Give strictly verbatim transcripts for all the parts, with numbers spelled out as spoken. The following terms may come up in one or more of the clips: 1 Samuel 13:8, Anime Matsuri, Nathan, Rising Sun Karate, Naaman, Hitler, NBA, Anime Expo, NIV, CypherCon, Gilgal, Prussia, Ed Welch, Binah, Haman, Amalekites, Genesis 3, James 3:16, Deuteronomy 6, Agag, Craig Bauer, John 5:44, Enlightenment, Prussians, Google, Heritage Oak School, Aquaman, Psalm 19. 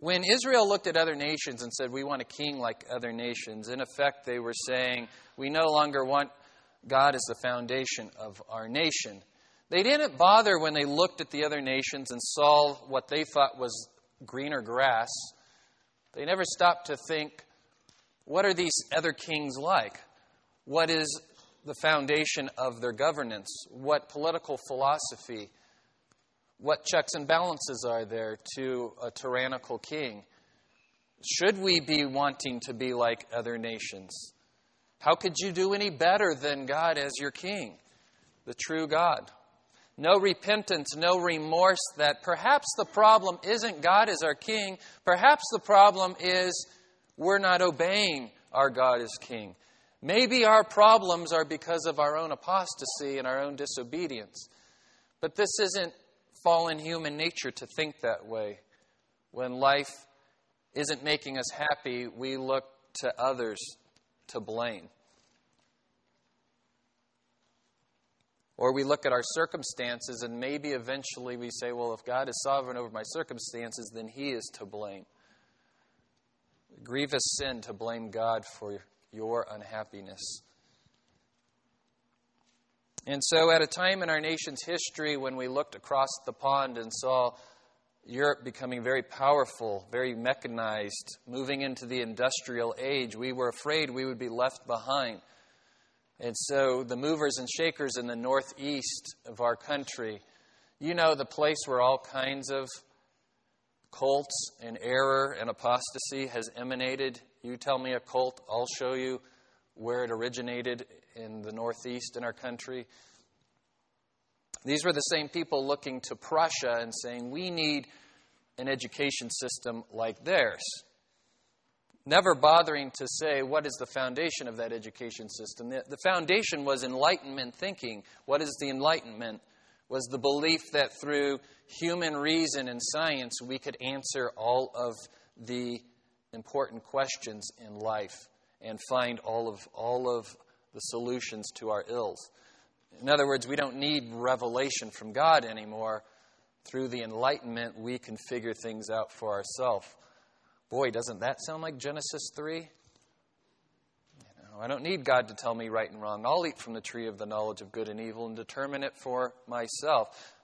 When Israel looked at other nations and said, we want a king like other nations, in effect they were saying, we no longer want God as the foundation of our nation. They didn't bother when they looked at the other nations and saw what they thought was greener grass. They never stopped to think, what are these other kings like? What is the foundation of their governance? What political philosophy? What checks and balances are there to a tyrannical king? Should we be wanting to be like other nations? How could you do any better than God as your king, the true God? No repentance, no remorse that perhaps the problem isn't God as our king. Perhaps the problem is we're not obeying our God as king. Maybe our problems are because of our own apostasy and our own disobedience. But this isn't fallen human nature to think that way. When life isn't making us happy, we look to others to blame. Or we look at our circumstances and maybe eventually we say, well, if God is sovereign over my circumstances, then He is to blame. A grievous sin to blame God for your unhappiness. And so at a time in our nation's history when we looked across the pond and saw Europe becoming very powerful, very mechanized, moving into the industrial age, we were afraid we would be left behind. And so the movers and shakers in the northeast of our country, you know, the place where all kinds of cults and error and apostasy has emanated. You tell me a cult, I'll show you where it originated in the northeast in our country. These were the same people looking to Prussia and saying, we need an education system like theirs. Never bothering to say, what is the foundation of that education system? The foundation was Enlightenment thinking. What is the Enlightenment? Was the belief that through human reason and science, we could answer all of the important questions in life and find all of all of the solutions to our ills. In other words, we don't need revelation from God anymore. Through the Enlightenment, we can figure things out for ourselves. Boy, doesn't that sound like Genesis three? You know, I don't need God to tell me right and wrong. I'll eat from the tree of the knowledge of good and evil and determine it for myself.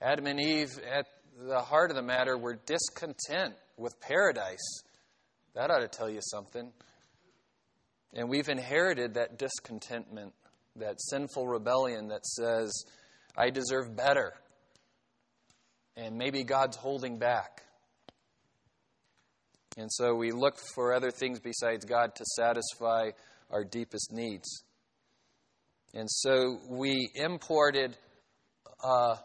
Adam and Eve, at the heart of the matter, were discontent with paradise. That ought to tell you something. And we've inherited that discontentment, that sinful rebellion that says, I deserve better. And maybe God's holding back. And so we look for other things besides God to satisfy our deepest needs. And so we imported an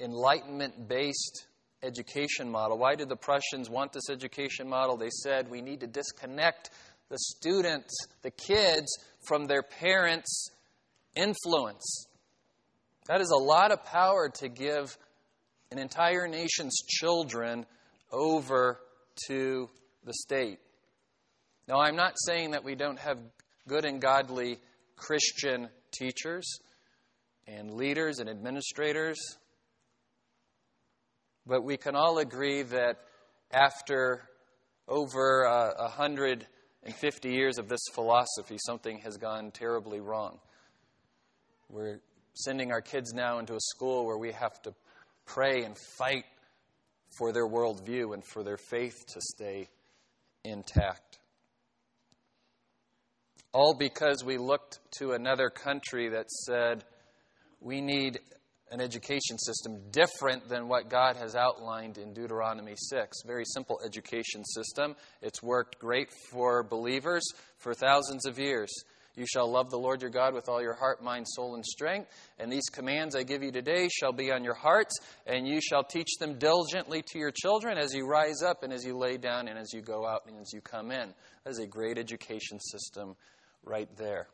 Enlightenment-based education model. Why did the Prussians want this education model? They said, we need to disconnect the students, the kids, from their parents' influence. That is a lot of power to give an entire nation's children over to the state. Now, I'm not saying that we don't have good and godly Christian teachers and leaders and administrators, but we can all agree that after over a uh, hundred In fifty years of this philosophy, something has gone terribly wrong. We're sending our kids now into a school where we have to pray and fight for their worldview and for their faith to stay intact. All because we looked to another country that said, we need an education system different than what God has outlined in Deuteronomy six. Very simple education system. It's worked great for believers for thousands of years. You shall love the Lord your God with all your heart, mind, soul, and strength. And these commands I give you today shall be on your hearts, and you shall teach them diligently to your children as you rise up and as you lay down and as you go out and as you come in. That is a great education system right there.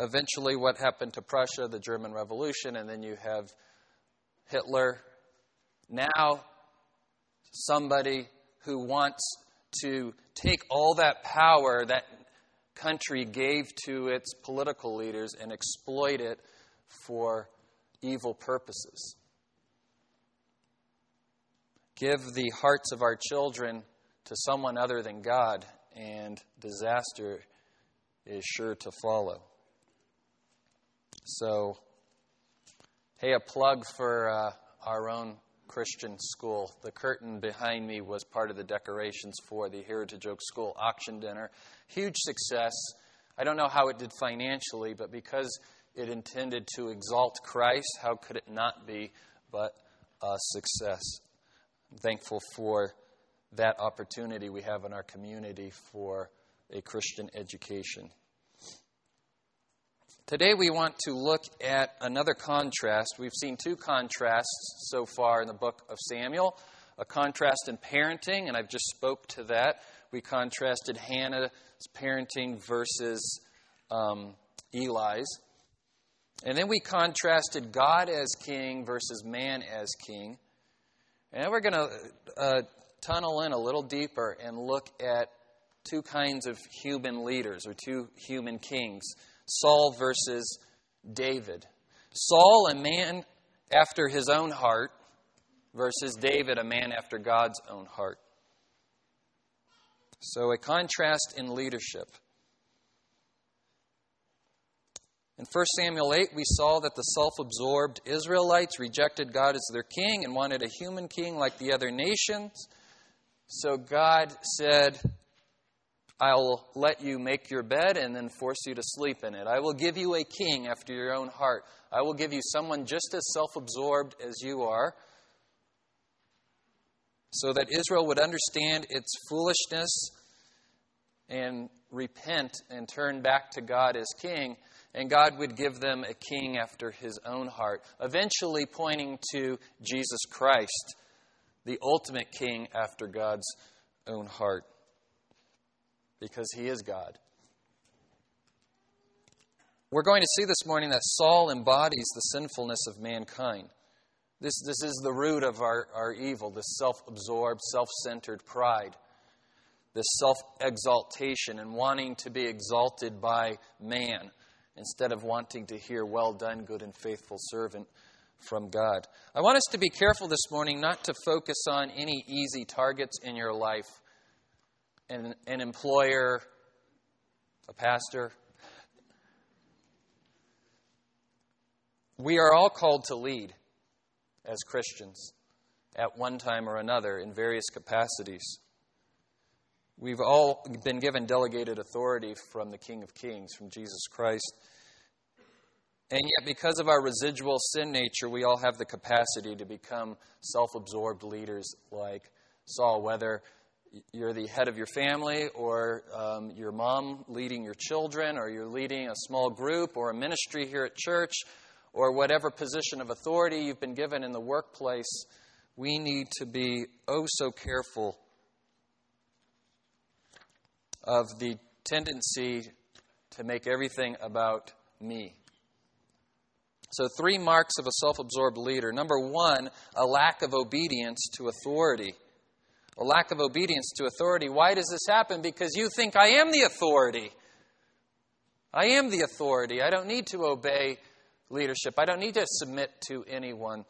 Eventually, what happened to Prussia, the German Revolution, and then you have Hitler. Now, somebody who wants to take all that power that country gave to its political leaders and exploit it for evil purposes. give the hearts of our children to someone other than God, and disaster is sure to follow. So, hey, a plug for uh, our own Christian school. The curtain behind me was part of the decorations for the Heritage Oak School auction dinner. Huge success. I don't know how it did financially, but because it intended to exalt Christ, how could it not be but a success? I'm thankful for that opportunity we have in our community for a Christian education. Today we want to look at another contrast. We've seen two contrasts so far in the book of Samuel. A contrast in parenting, and I've just spoke to that. We contrasted Hannah's parenting versus um, Eli's. And then we contrasted God as king versus man as king. And we're going to uh, tunnel in a little deeper and look at two kinds of human leaders or two human kings. Saul versus David. Saul, a man after his own heart, versus David, a man after God's own heart. So a contrast in leadership. In First Samuel eight, we saw that the self-absorbed Israelites rejected God as their king and wanted a human king like the other nations. So God said, I will let you make your bed and then force you to sleep in it. I will give you a king after your own heart. I will give you someone just as self-absorbed as you are, so that Israel would understand its foolishness and repent and turn back to God as king, and God would give them a king after his own heart, eventually pointing to Jesus Christ, the ultimate king after God's own heart, because he is God. We're going to see this morning that Saul embodies the sinfulness of mankind. This, this is the root of our, our evil, this self-absorbed, self-centered pride, this self-exaltation and wanting to be exalted by man instead of wanting to hear, well done, good and faithful servant, from God. I want us to be careful this morning not to focus on any easy targets in your life. An, an employer, a pastor. We are all called to lead as Christians at one time or another in various capacities. We've all been given delegated authority from the King of Kings, from Jesus Christ. And yet, because of our residual sin nature, we all have the capacity to become self-absorbed leaders like Saul, whether you're the head of your family, or um, your mom leading your children, or you're leading a small group, or a ministry here at church, or whatever position of authority you've been given in the workplace. We need to be oh so careful of the tendency to make everything about me. So three marks of a self-absorbed leader. Number one, a lack of obedience to authority. A lack of obedience to authority. Why does this happen? Because you think, I am the authority. I am the authority. I don't need to obey leadership. I don't need to submit to anyone.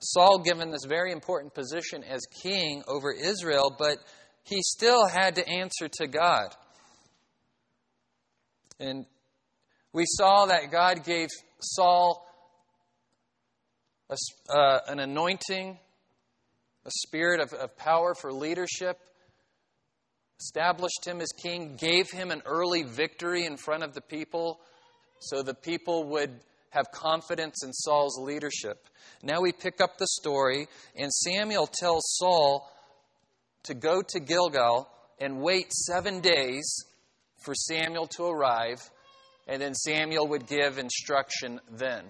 Saul, given this very important position as king over Israel, but he still had to answer to God. And we saw that God gave Saul a, uh, an anointing, a spirit of, of power for leadership, established him as king, gave him an early victory in front of the people so the people would have confidence in Saul's leadership. Now we pick up the story, and Samuel tells Saul to go to Gilgal and wait seven days for Samuel to arrive, and then Samuel would give instruction then.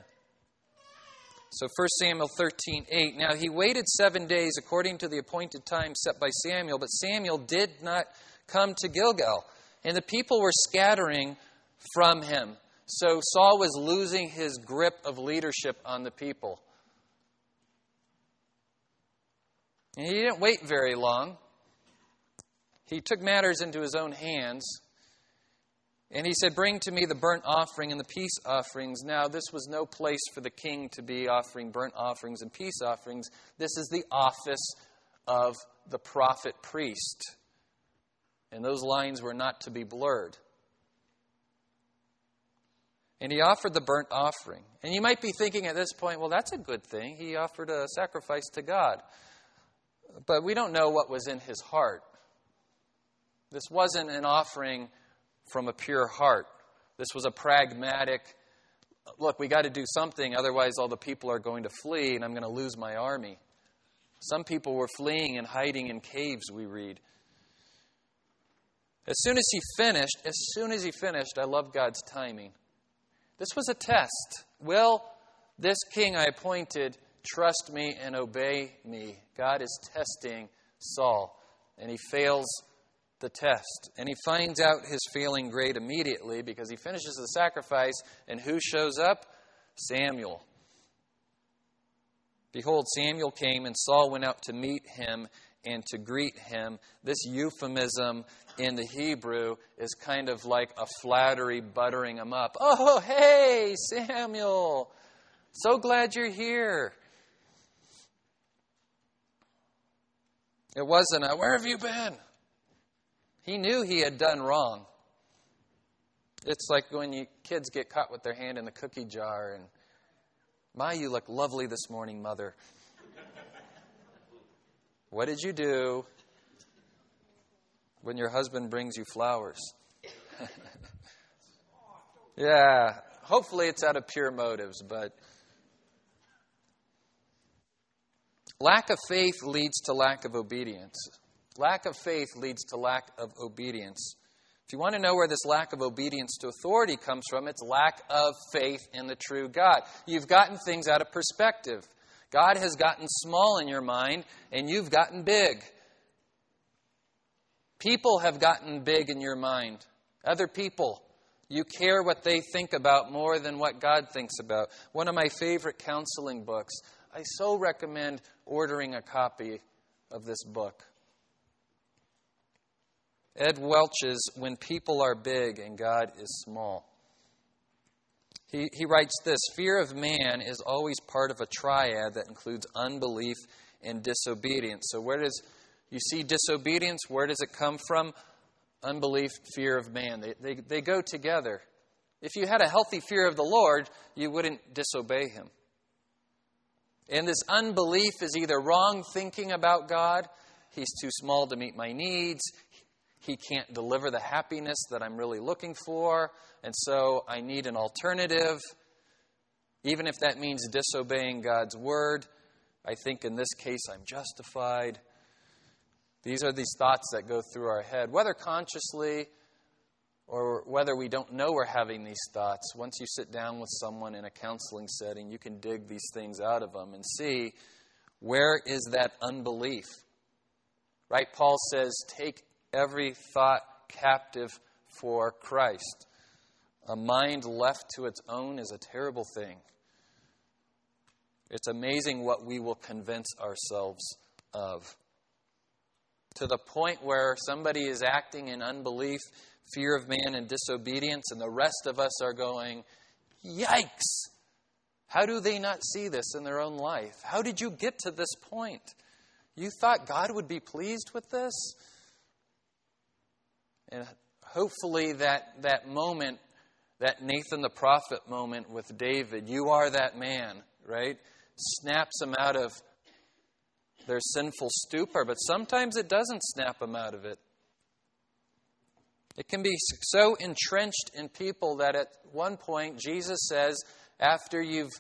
So First Samuel thirteen eight, now he waited seven days according to the appointed time set by Samuel, but Samuel did not come to Gilgal, and the people were scattering from him. So Saul was losing his grip of leadership on the people. And he didn't wait very long. He took matters into his own hands, And he said, "Bring to me the burnt offering and the peace offerings." Now, this was no place for the king to be offering burnt offerings and peace offerings. This is the office of the prophet priest. And those lines were not to be blurred. And he offered the burnt offering. And you might be thinking at this point, well, that's a good thing. He offered a sacrifice to God. But we don't know what was in his heart. This wasn't an offering from a pure heart. This was a pragmatic, look, we got to do something, otherwise all the people are going to flee and I'm going to lose my army. Some people were fleeing and hiding in caves, we read. As soon as he finished, as soon as he finished, I love God's timing. This was a test. Will this king I appointed trust me and obey me? God is testing Saul, and he fails the test. And he finds out his failing grade immediately because he finishes the sacrifice, and who shows up? Samuel. Behold, Samuel came, and Saul went out to meet him and to greet him. This euphemism in the Hebrew is kind of like a flattery buttering him up. Oh, hey, Samuel, so glad you're here. It wasn't a, where have you been? He knew he had done wrong. It's like when you kids get caught with their hand in the cookie jar and, my, you look lovely this morning, mother. What did you do when your husband brings you flowers? Yeah, hopefully it's out of pure motives, but lack of faith leads to lack of obedience. Lack of faith leads to lack of obedience. If you want to know where this lack of obedience to authority comes from, it's lack of faith in the true God. You've gotten things out of perspective. God has gotten small in your mind, and you've gotten big. People have gotten big in your mind. Other people. You care what they think about more than what God thinks about. One of my favorite counseling books. I so recommend ordering a copy of this book. Ed Welch's When People Are Big and God is Small. He, he writes this, fear of man is always part of a triad that includes unbelief and disobedience. So where does, you see disobedience, where does it come from? Unbelief, fear of man. They, they, they go together. If you had a healthy fear of the Lord, you wouldn't disobey him. And this unbelief is either wrong thinking about God, he's too small to meet my needs, he can't deliver the happiness that I'm really looking for, and so I need an alternative. Even if that means disobeying God's word, I think in this case I'm justified. These are these thoughts that go through our head, whether consciously or whether we don't know we're having these thoughts. Once you sit down with someone in a counseling setting, you can dig these things out of them and see where is that unbelief. Right? Paul says, take every thought captive for Christ. A mind left to its own is a terrible thing. It's amazing what we will convince ourselves of. To the point where somebody is acting in unbelief, fear of man, and disobedience, and the rest of us are going, yikes! How do they not see this in their own life? How did you get to this point? You thought God would be pleased with this? And hopefully that, that moment, that Nathan the prophet moment with David, you are that man, right? Snaps them out of their sinful stupor. But sometimes it doesn't snap them out of it. It can be so entrenched in people that at one point Jesus says, after you've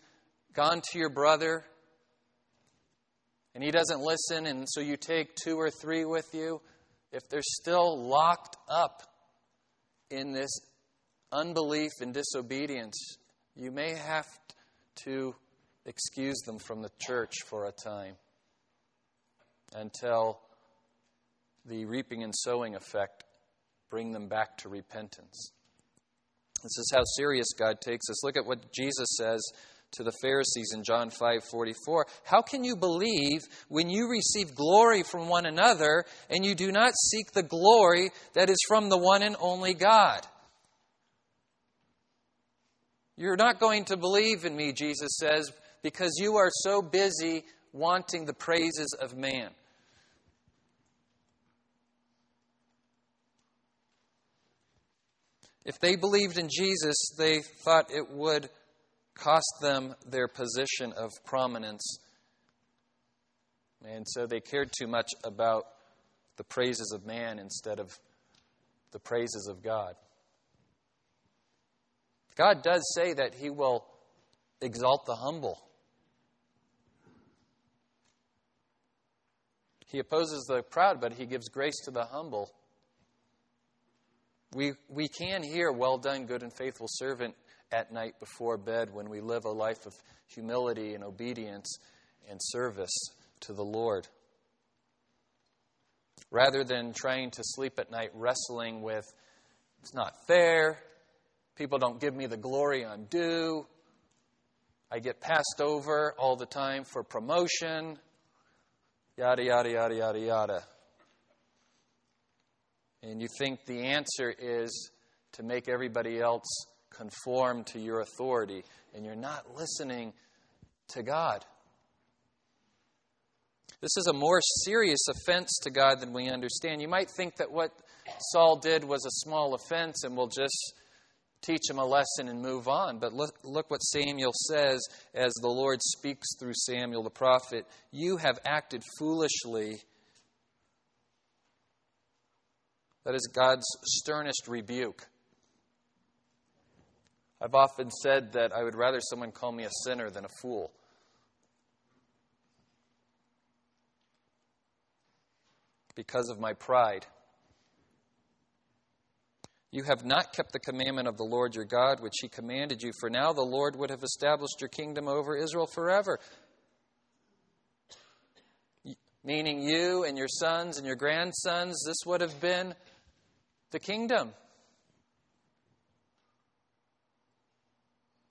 gone to your brother and he doesn't listen, and so you take two or three with you, if they're still locked up in this unbelief and disobedience, you may have to excuse them from the church for a time until the reaping and sowing effect bring them back to repentance. This is how serious God takes us. Look at what Jesus says to the Pharisees in John five forty-four. How can you believe when you receive glory from one another and you do not seek the glory that is from the one and only God? You're not going to believe in me, Jesus says, because you are so busy wanting the praises of man. If they believed in Jesus, they thought it would cost them their position of prominence. And so they cared too much about the praises of man instead of the praises of God. God does say that he will exalt the humble. He opposes the proud, but he gives grace to the humble. We we can hear, well done, good and faithful servant, at night before bed when we live a life of humility and obedience and service to the Lord. Rather than trying to sleep at night wrestling with, it's not fair, people don't give me the glory I'm due, I get passed over all the time for promotion, yada, yada, yada, yada, yada. And you think the answer is to make everybody else conform to your authority, and you're not listening to God. This is a more serious offense to God than we understand. You might think that what Saul did was a small offense, and we'll just teach him a lesson and move on. But look, look what Samuel says as the Lord speaks through Samuel the prophet. You have acted foolishly. That is God's sternest rebuke. I've often said that I would rather someone call me a sinner than a fool. Because of my pride. You have not kept the commandment of the Lord your God, which he commanded you, for now the Lord would have established your kingdom over Israel forever. Meaning you and your sons and your grandsons, this would have been the kingdom.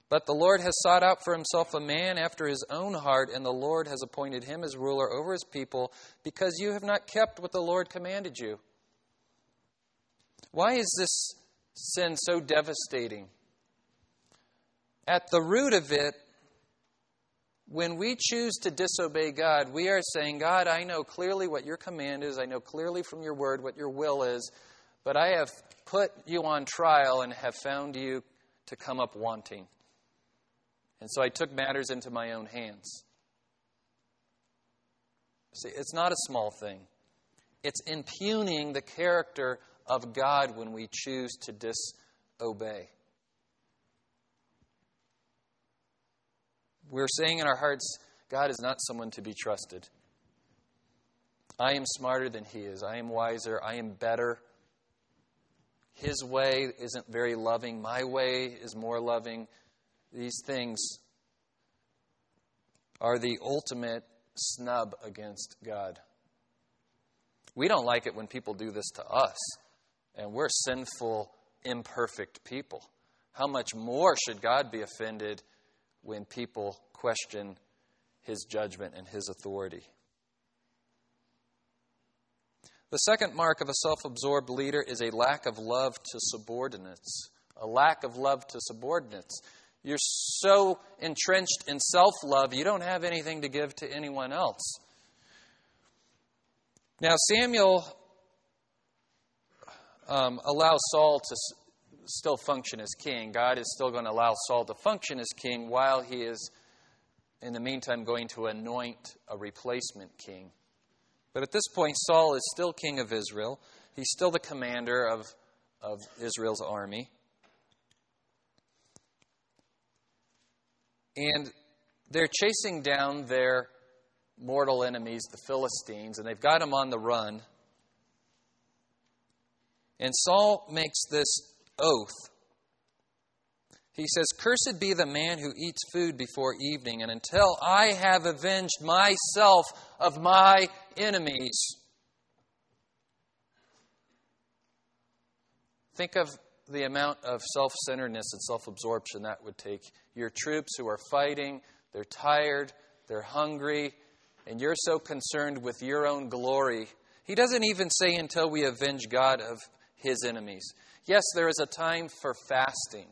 But the Lord has sought out for himself a man after his own heart, and the Lord has appointed him as ruler over his people, because you have not kept what the Lord commanded you. Why is this sin so devastating? At the root of it, when we choose to disobey God, we are saying, God, I know clearly what your command is. I know clearly from your word what your will is. But I have put you on trial and have found you to come up wanting. And so I took matters into my own hands. See, it's not a small thing. It's impugning the character of God when we choose to disobey. We're saying in our hearts, God is not someone to be trusted. I am smarter than he is. I am wiser. I am better. His way isn't very loving. My way is more loving. These things are the ultimate snub against God. We don't like it when people do this to us. And we're sinful, imperfect people. How much more should God be offended when people question his judgment and his authority? The second mark of a self-absorbed leader is a lack of love to subordinates. A lack of love to subordinates. You're so entrenched in self-love, you don't have anything to give to anyone else. Now, Samuel um, allows Saul to s- still function as king. God is still going to allow Saul to function as king while he is, in the meantime, going to anoint a replacement king. But at this point, Saul is still king of Israel. He's still the commander of, of Israel's army. And they're chasing down their mortal enemies, the Philistines, and they've got them on the run. And Saul makes this oath. He says, cursed be the man who eats food before evening, and until I have avenged myself of my enemies. Think of the amount of self-centeredness and self-absorption that would take. Your troops who are fighting, they're tired, they're hungry, and you're so concerned with your own glory. He doesn't even say until we avenge God of his enemies. Yes, there is a time for fasting.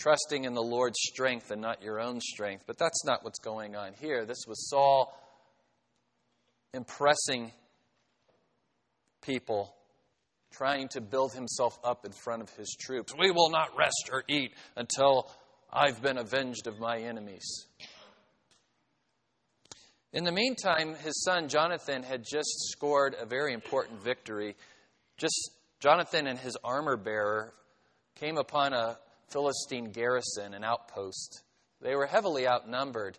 trusting in the Lord's strength and not your own strength. But that's not what's going on here. This was Saul impressing people, trying to build himself up in front of his troops. We will not rest or eat until I've been avenged of my enemies. In the meantime, his son Jonathan had just scored a very important victory. Just Jonathan and his armor bearer came upon a Philistine garrison, an outpost. They were heavily outnumbered.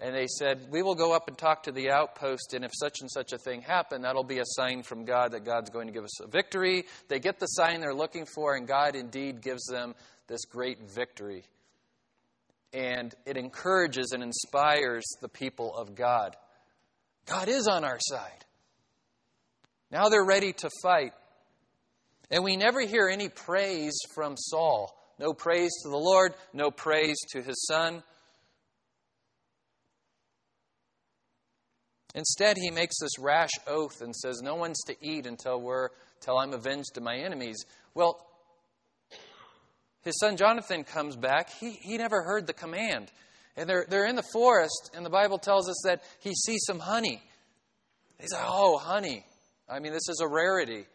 And they said, we will go up and talk to the outpost, and if such and such a thing happened, that'll be a sign from God that God's going to give us a victory. They get the sign they're looking for, and God indeed gives them this great victory. And it encourages and inspires the people of God. God is on our side. Now they're ready to fight. And we never hear any praise from Saul. No praise to the Lord, no praise to his son. Instead, he makes this rash oath and says, no one's to eat until we're till I'm avenged of my enemies. Well, his son Jonathan comes back. He he never heard the command. And they're they're in the forest, and the Bible tells us that he sees some honey. He's like, oh, honey. I mean, this is a rarity.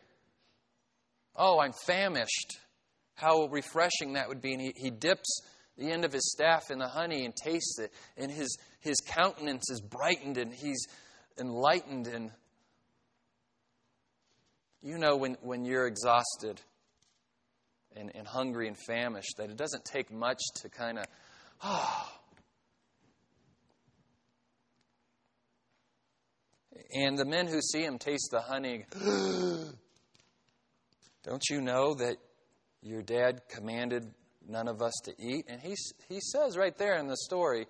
Oh, I'm famished. How refreshing that would be. And he, he dips the end of his staff in the honey and tastes it. And his, his countenance is brightened, and he's enlightened. And you know when, when you're exhausted and, and hungry and famished, that it doesn't take much to kind of, oh. And the men who see him taste the honey. Don't you know that your dad commanded none of us to eat? And he he says right there in the story,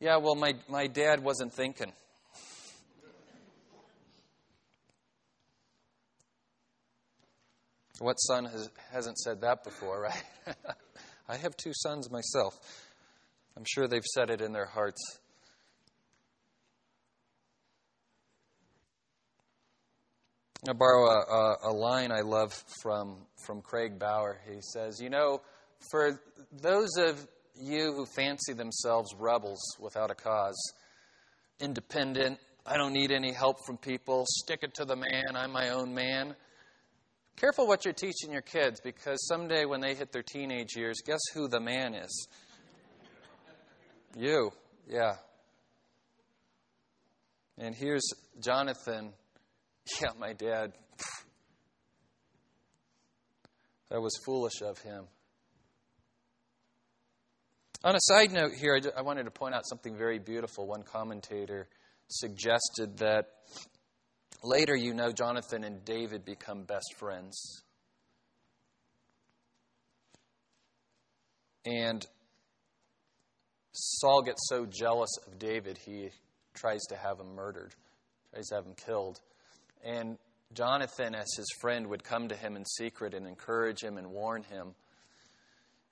yeah, well, my, my dad wasn't thinking. What son has, hasn't said that before, right? I have two sons myself. I'm sure they've said it in their hearts. I borrow a, a, a line I love from, from Craig Bauer. He says, you know, for those of you who fancy themselves rebels without a cause, independent, I don't need any help from people, stick it to the man, I'm my own man. Careful what you're teaching your kids, because someday when they hit their teenage years, guess who the man is? You. Yeah. And here's Jonathan. Yeah, my dad, that was foolish of him. On a side note here, I, just, I wanted to point out something very beautiful. One commentator suggested that later, you know, Jonathan and David become best friends. And Saul gets so jealous of David, he tries to have him murdered, tries to have him killed. And Jonathan, as his friend, would come to him in secret and encourage him and warn him.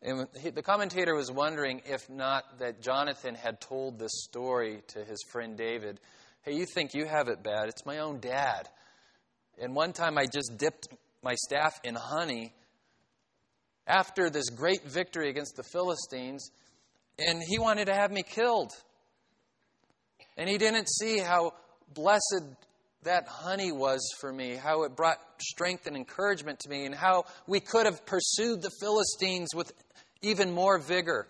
And he, the commentator was wondering if not that Jonathan had told this story to his friend David. Hey, you think you have it bad? It's my own dad. And one time I just dipped my staff in honey after this great victory against the Philistines, and he wanted to have me killed. And he didn't see how blessed that honey was for me, how it brought strength and encouragement to me, and how we could have pursued the Philistines with even more vigor.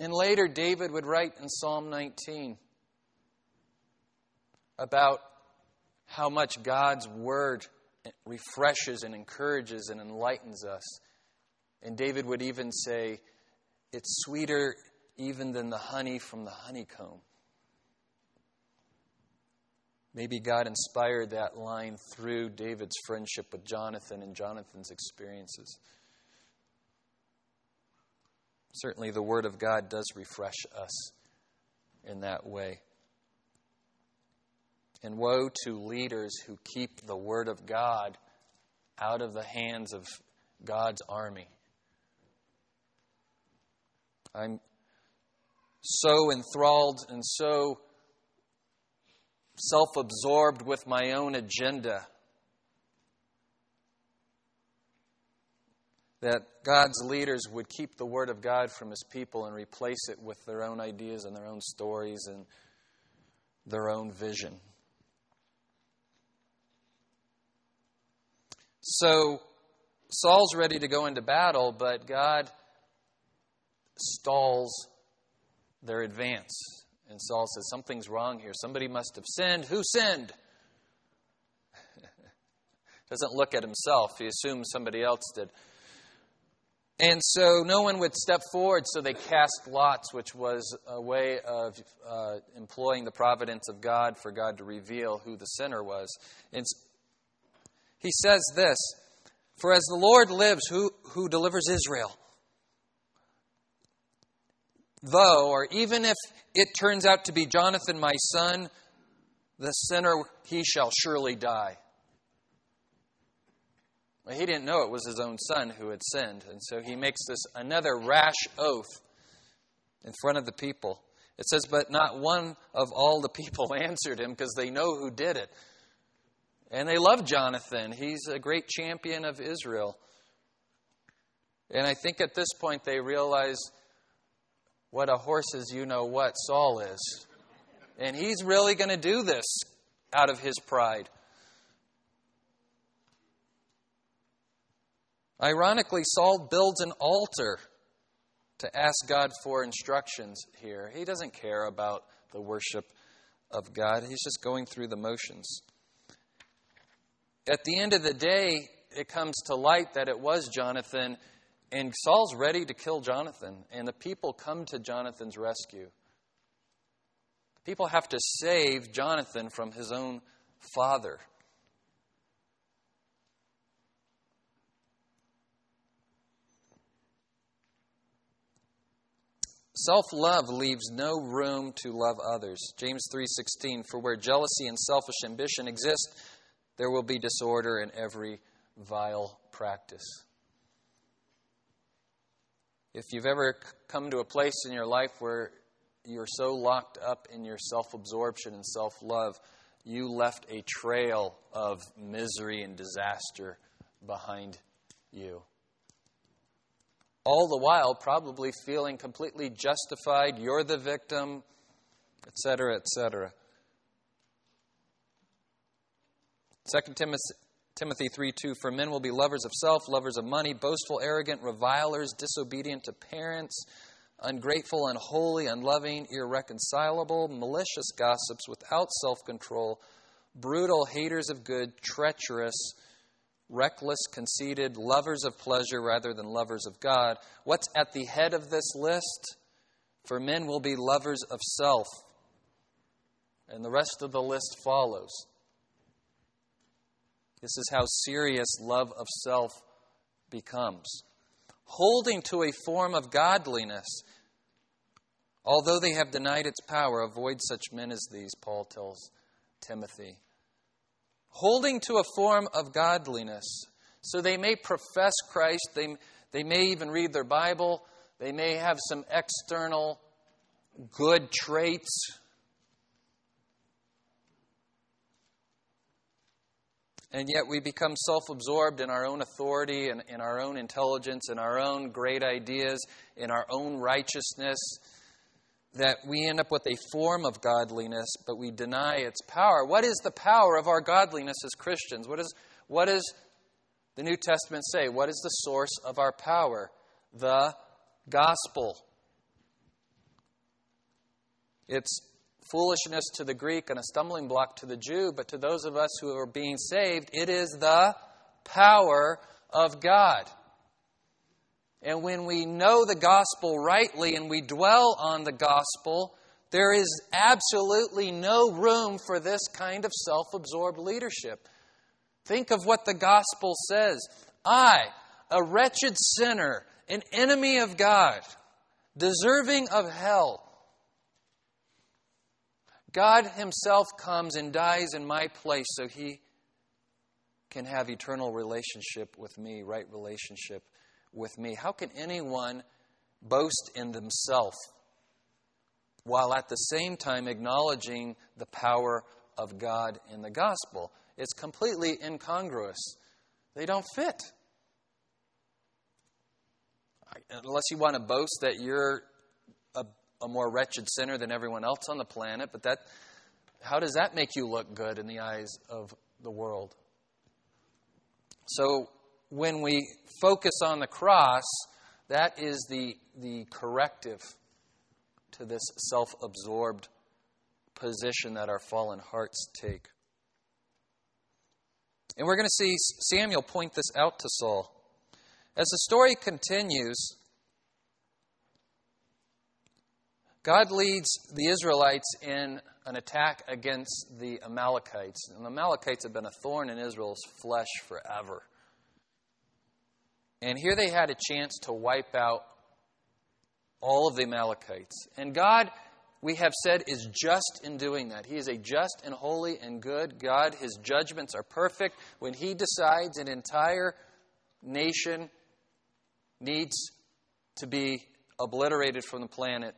And later, David would write in Psalm nineteen about how much God's word refreshes and encourages and enlightens us. And David would even say, it's sweeter even than the honey from the honeycomb. Maybe God inspired that line through David's friendship with Jonathan and Jonathan's experiences. Certainly the Word of God does refresh us in that way. And woe to leaders who keep the Word of God out of the hands of God's army. I'm so enthralled and so self-absorbed with my own agenda that God's leaders would keep the Word of God from His people and replace it with their own ideas and their own stories and their own vision. So Saul's ready to go into battle, but God stalls their advance. And Saul says, something's wrong here. Somebody must have sinned. Who sinned? Doesn't look at himself. He assumes somebody else did. And so no one would step forward, so they cast lots, which was a way of uh, employing the providence of God for God to reveal who the sinner was. And he says this, "For as the Lord lives, who, who delivers Israel, though, or even if it turns out to be Jonathan, my son, the sinner, he shall surely die." Well, he didn't know it was his own son who had sinned. And so he makes this another rash oath in front of the people. It says, but not one of all the people answered him, because they know who did it. And they love Jonathan. He's a great champion of Israel. And I think at this point they realize what a horse's you-know-what Saul is. And he's really going to do this out of his pride. Ironically, Saul builds an altar to ask God for instructions here. He doesn't care about the worship of God. He's just going through the motions. At the end of the day, it comes to light that it was Jonathan, and Saul's ready to kill Jonathan, and the people come to Jonathan's rescue. People have to save Jonathan from his own father. Self-love leaves no room to love others. James three sixteen, "For where jealousy and selfish ambition exist, there will be disorder in every vile practice." If you've ever come to a place in your life where you're so locked up in your self-absorption and self-love, you left a trail of misery and disaster behind you. All the while, probably feeling completely justified, you're the victim, et cetera, et cetera. Second Timothy three two, "For men will be lovers of self, lovers of money, boastful, arrogant, revilers, disobedient to parents, ungrateful, unholy, unloving, irreconcilable, malicious gossips, without self-control, brutal, haters of good, treacherous, reckless, conceited, lovers of pleasure rather than lovers of God." What's at the head of this list? "For men will be lovers of self." And the rest of the list follows. This is how serious love of self becomes. "Holding to a form of godliness, although they have denied its power, avoid such men as these," Paul tells Timothy. Holding to a form of godliness. So they may profess Christ, they, they may even read their Bible, they may have some external good traits. And yet we become self-absorbed in our own authority and in our own intelligence, in our own great ideas, in our own righteousness, that we end up with a form of godliness, but we deny its power. What is the power of our godliness as Christians? What is, what does the New Testament say? What is the source of our power? The gospel. It's foolishness to the Greek and a stumbling block to the Jew, but to those of us who are being saved, it is the power of God. And when we know the gospel rightly and we dwell on the gospel, there is absolutely no room for this kind of self-absorbed leadership. Think of what the gospel says. "I, a wretched sinner, an enemy of God, deserving of hell, God Himself comes and dies in my place so He can have eternal relationship with me, right relationship with me." How can anyone boast in themselves while at the same time acknowledging the power of God in the gospel? It's completely incongruous. They don't fit. Unless you want to boast that you're a, a more wretched sinner than everyone else on the planet, but that, how does that make you look good in the eyes of the world? So when we focus on the cross, that is the, the corrective to this self-absorbed position that our fallen hearts take. And we're going to see Samuel point this out to Saul. As the story continues, God leads the Israelites in an attack against the Amalekites. And the Amalekites have been a thorn in Israel's flesh forever. And here they had a chance to wipe out all of the Amalekites. And God, we have said, is just in doing that. He is a just and holy and good God. His judgments are perfect. When He decides, an entire nation needs to be obliterated from the planet,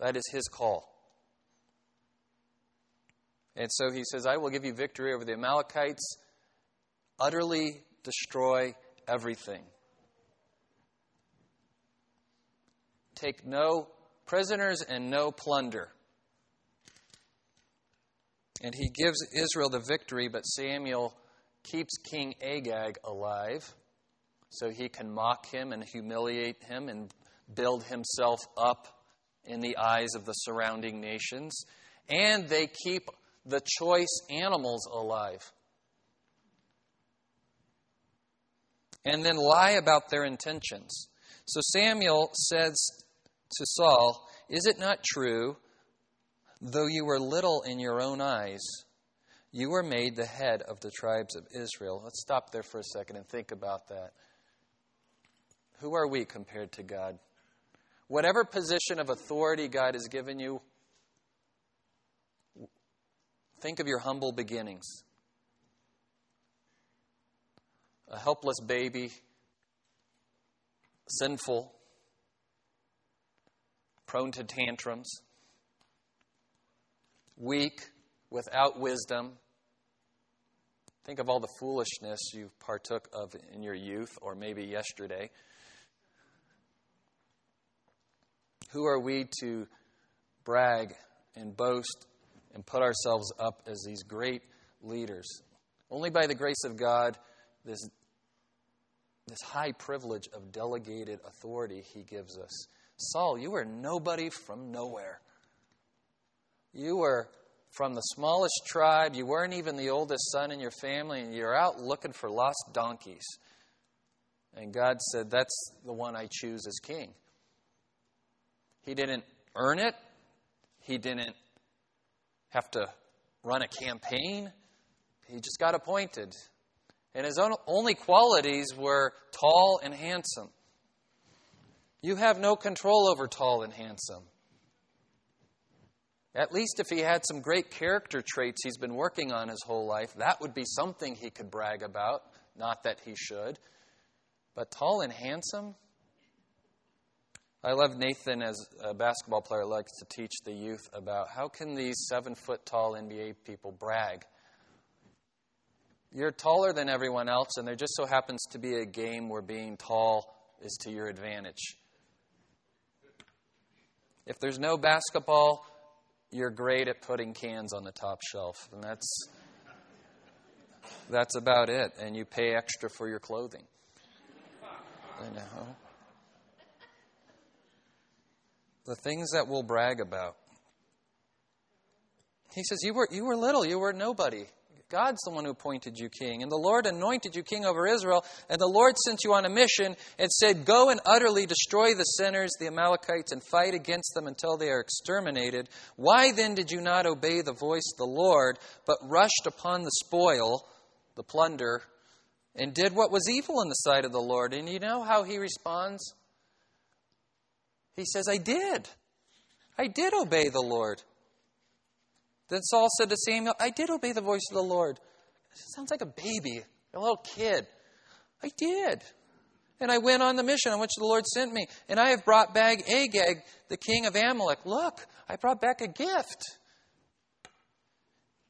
that is His call. And so He says, I will give you victory over the Amalekites. Utterly destroy everything. Take no prisoners and no plunder. And He gives Israel the victory, but Samuel keeps King Agag alive so he can mock him and humiliate him and build himself up in the eyes of the surrounding nations. And they keep the choice animals alive. And then lie about their intentions. So Samuel says to Saul, is it not true, though you were little in your own eyes, you were made the head of the tribes of Israel? Let's stop there for a second and think about that. Who are we compared to God? Whatever position of authority God has given you, think of your humble beginnings. A helpless baby, sinful, prone to tantrums, weak, without wisdom. Think of all the foolishness you partook of in your youth or maybe yesterday. Who are we to brag and boast and put ourselves up as these great leaders? Only by the grace of God, this This high privilege of delegated authority He gives us. Saul, you were nobody from nowhere. You were from the smallest tribe. You weren't even the oldest son in your family, and you're out looking for lost donkeys. And God said, that's the one I choose as king. He didn't earn it. He didn't have to run a campaign. He just got appointed. And his own only qualities were tall and handsome. You have no control over tall and handsome. At least if he had some great character traits he's been working on his whole life, that would be something he could brag about. Not that he should. But tall and handsome? I love Nathan as a basketball player likes to teach the youth about how can these seven-foot-tall N B A people brag? You're taller than everyone else, and there just so happens to be a game where being tall is to your advantage. If there's no basketball, you're great at putting cans on the top shelf, and that's that's about it. And you pay extra for your clothing. I know. The things that we'll brag about. He says, "You were you were little, you were nobody. God's the one who appointed you king. And the Lord anointed you king over Israel. And the Lord sent you on a mission and said, go and utterly destroy the sinners, the Amalekites, and fight against them until they are exterminated. Why then did you not obey the voice of the Lord, but rushed upon the spoil, the plunder, and did what was evil in the sight of the Lord?" And you know how he responds? He says, I did. I did obey the Lord. Then Saul said to Samuel, I did obey the voice of the Lord. It sounds like a baby, a little kid. I did. And I went on the mission on which the Lord sent me. And I have brought back Agag, the king of Amalek. Look, I brought back a gift.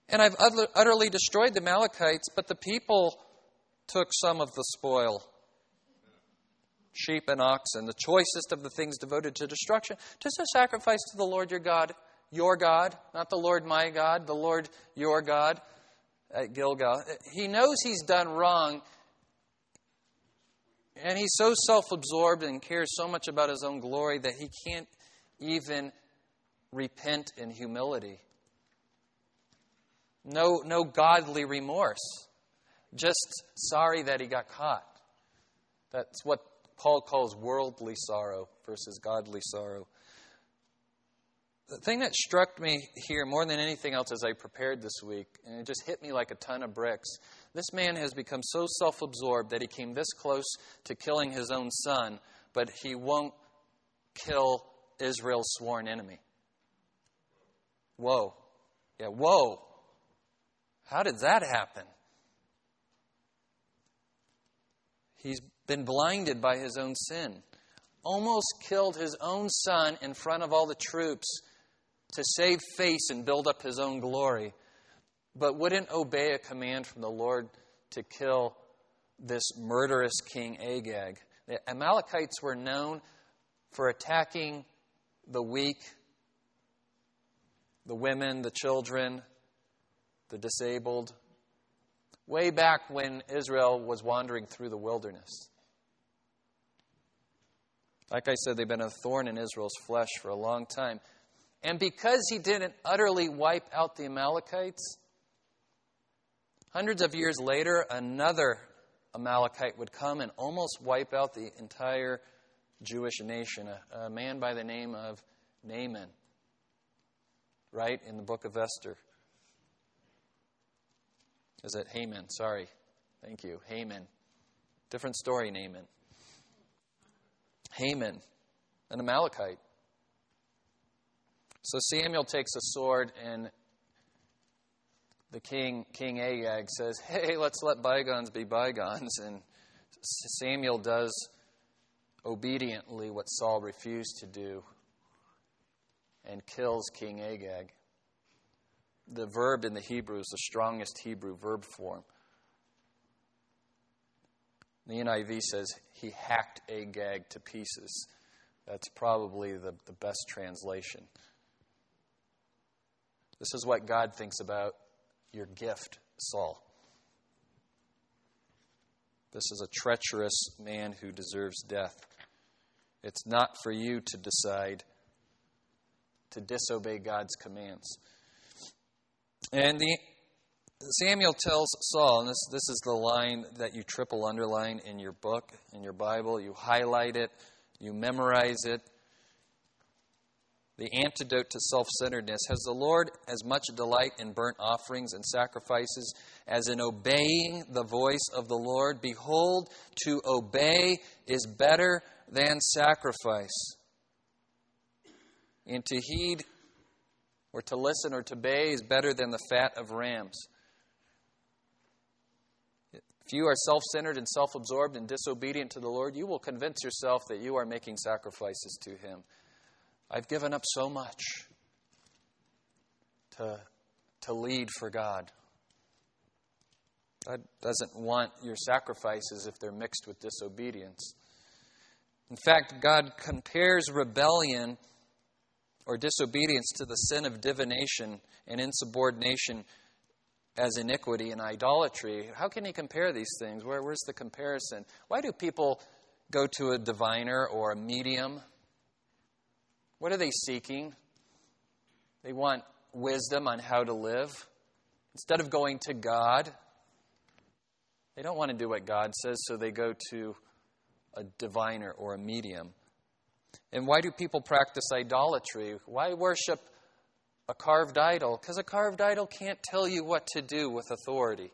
And I've utterly destroyed the Amalekites, but the people took some of the spoil. sheep and oxen, the choicest of the things devoted to destruction, to so sacrifice to the Lord your God, your God, not the Lord my God, the Lord your God at Gilgal. He knows he's done wrong, and he's so self-absorbed and cares so much about his own glory that he can't even repent in humility. No, no godly remorse. Just sorry that he got caught. That's what Paul calls worldly sorrow versus godly sorrow. The thing that struck me here more than anything else as I prepared this week, and it just hit me like a ton of bricks, this man has become so self-absorbed that he came this close to killing his own son, but he won't kill Israel's sworn enemy. Whoa. Yeah, whoa. How did that happen? He's been blinded by his own sin. Almost killed his own son in front of all the troops to save face and build up his own glory, but wouldn't obey a command from the Lord to kill this murderous king Agag. The Amalekites were known for attacking the weak, the women, the children, the disabled, way back when Israel was wandering through the wilderness. Like I said, they've been a thorn in Israel's flesh for a long time. And because he didn't utterly wipe out the Amalekites, hundreds of years later, another Amalekite would come and almost wipe out the entire Jewish nation, a, a man by the name of Naaman, right in the book of Esther. Is it Haman? Sorry. Thank you. Haman. Different story, Naaman. Haman, an Amalekite. So Samuel takes a sword and the king, King Agag, says, hey, let's let bygones be bygones. And Samuel does obediently what Saul refused to do and kills King Agag. The verb in the Hebrew is the strongest Hebrew verb form. The N I V says, he hacked Agag to pieces. That's probably the, the best translation. This is what God thinks about your gift, Saul. This is a treacherous man who deserves death. It's not for you to decide to disobey God's commands. And the Samuel tells Saul, and this, this is the line that you triple underline in your book, in your Bible. You highlight it. You memorize it. The antidote to self-centeredness. Has the Lord as much delight in burnt offerings and sacrifices as in obeying the voice of the Lord? Behold, to obey is better than sacrifice. And to heed or to listen or to obey is better than the fat of rams. If you are self-centered and self-absorbed and disobedient to the Lord, you will convince yourself that you are making sacrifices to Him. I've given up so much to, to lead for God. God doesn't want your sacrifices if they're mixed with disobedience. In fact, God compares rebellion or disobedience to the sin of divination and insubordination as iniquity and idolatry. How can he compare these things? Where, where's the comparison? Why do people go to a diviner or a medium? What are they seeking? They want wisdom on how to live. Instead of going to God, they don't want to do what God says, so they go to a diviner or a medium. And why do people practice idolatry? Why worship a carved idol? Because a carved idol can't tell you what to do with authority.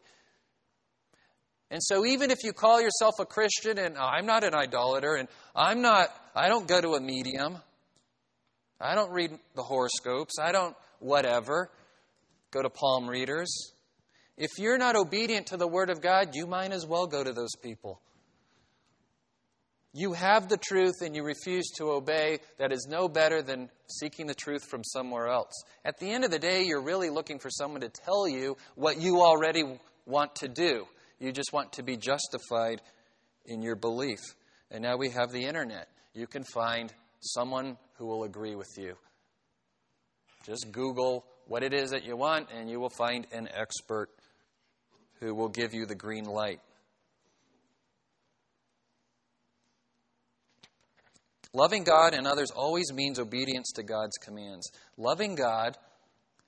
And so even if you call yourself a Christian and I'm not an idolater and I'm not, I don't go to a medium, I don't read the horoscopes, I don't whatever, go to palm readers. If you're not obedient to the Word of God, you might as well go to those people. You have the truth and you refuse to obey. That is no better than seeking the truth from somewhere else. At the end of the day, you're really looking for someone to tell you what you already want to do. You just want to be justified in your belief. And now we have the internet. You can find someone who will agree with you. Just Google what it is that you want, and you will find an expert who will give you the green light. Loving God and others always means obedience to God's commands. Loving God,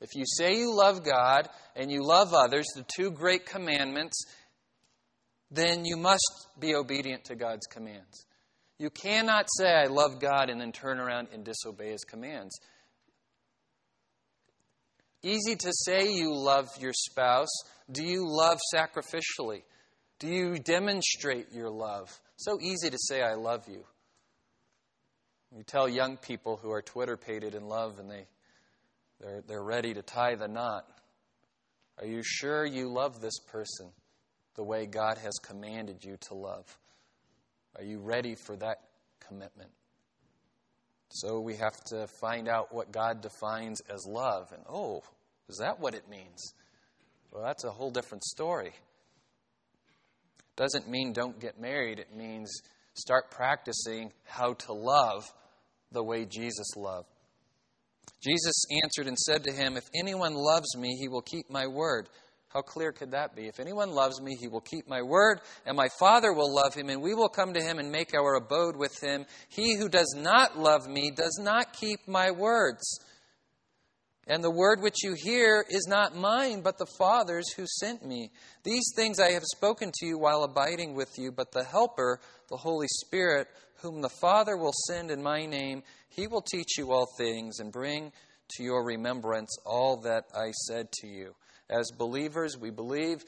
if you say you love God and you love others, the two great commandments, then you must be obedient to God's commands. You cannot say, I love God, and then turn around and disobey His commands. Easy to say you love your spouse. Do you love sacrificially? Do you demonstrate your love? So easy to say, I love you. You tell young people who are Twitter-pated in love and they, they're, they're ready to tie the knot. Are you sure you love this person the way God has commanded you to love? Are you ready for that commitment? So we have to find out what God defines as love. And oh, is that what it means? Well, that's a whole different story. It doesn't mean don't get married. It means start practicing how to love the way Jesus loved. Jesus answered and said to him, if anyone loves me, he will keep my word. How clear could that be? If anyone loves me, he will keep my word, and my Father will love him, and we will come to him and make our abode with him. He who does not love me does not keep my words. And the word which you hear is not mine, but the Father's who sent me. These things I have spoken to you while abiding with you, but the Helper, the Holy Spirit, whom the Father will send in my name, he will teach you all things and bring to your remembrance all that I said to you. As believers, we believe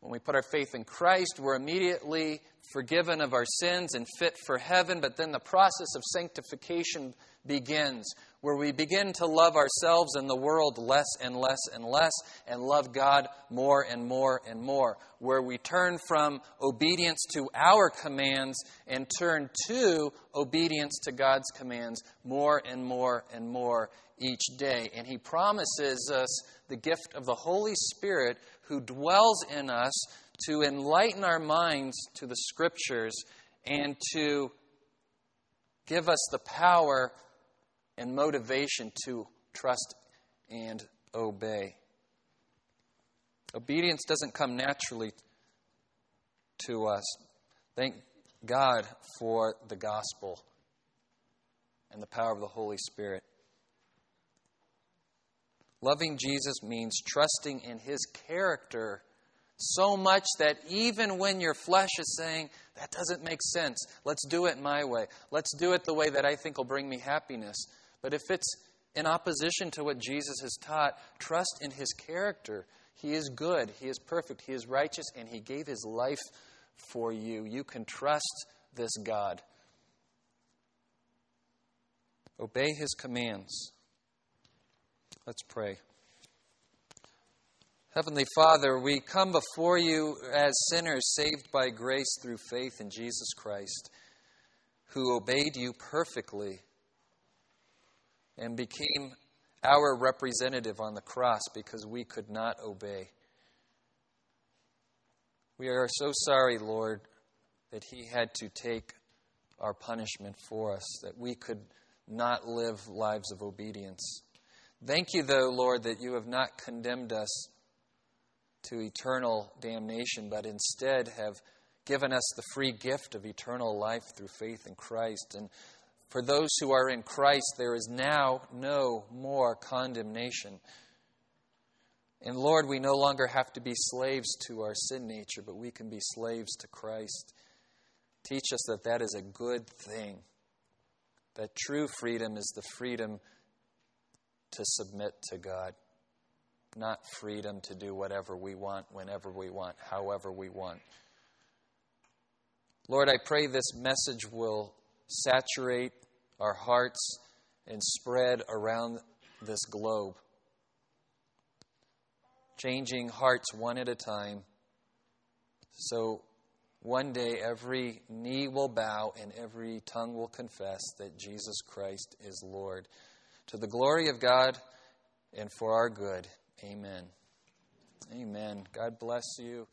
when we put our faith in Christ, we're immediately forgiven of our sins and fit for heaven, but then the process of sanctification begins, where we begin to love ourselves and the world less and less and less, and love God more and more and more, where we turn from obedience to our commands and turn to obedience to God's commands more and more and more each day. And He promises us the gift of the Holy Spirit who dwells in us to enlighten our minds to the Scriptures and to give us the power and motivation to trust and obey. Obedience doesn't come naturally to us. Thank God for the gospel and the power of the Holy Spirit. Loving Jesus means trusting in His character so much that even when your flesh is saying, that doesn't make sense, let's do it my way, let's do it the way that I think will bring me happiness. But if it's in opposition to what Jesus has taught, trust in His character. He is good, He is perfect, He is righteous, and He gave His life for you. You can trust this God. Obey His commands. Let's pray. Heavenly Father, we come before you as sinners saved by grace through faith in Jesus Christ, who obeyed you perfectly and became our representative on the cross because we could not obey. We are so sorry, Lord, that He had to take our punishment for us, that we could not live lives of obedience. Thank you, though, Lord, that you have not condemned us to eternal damnation, but instead have given us the free gift of eternal life through faith in Christ. And for those who are in Christ, there is now no more condemnation. And Lord, we no longer have to be slaves to our sin nature, but we can be slaves to Christ. Teach us that that is a good thing, that true freedom is the freedom to submit to God, not freedom to do whatever we want, whenever we want, however we want. Lord, I pray this message will saturate our hearts and spread around this globe, changing hearts one at a time, so one day every knee will bow and every tongue will confess that Jesus Christ is Lord. To the glory of God and for our good. Amen. Amen. God bless you.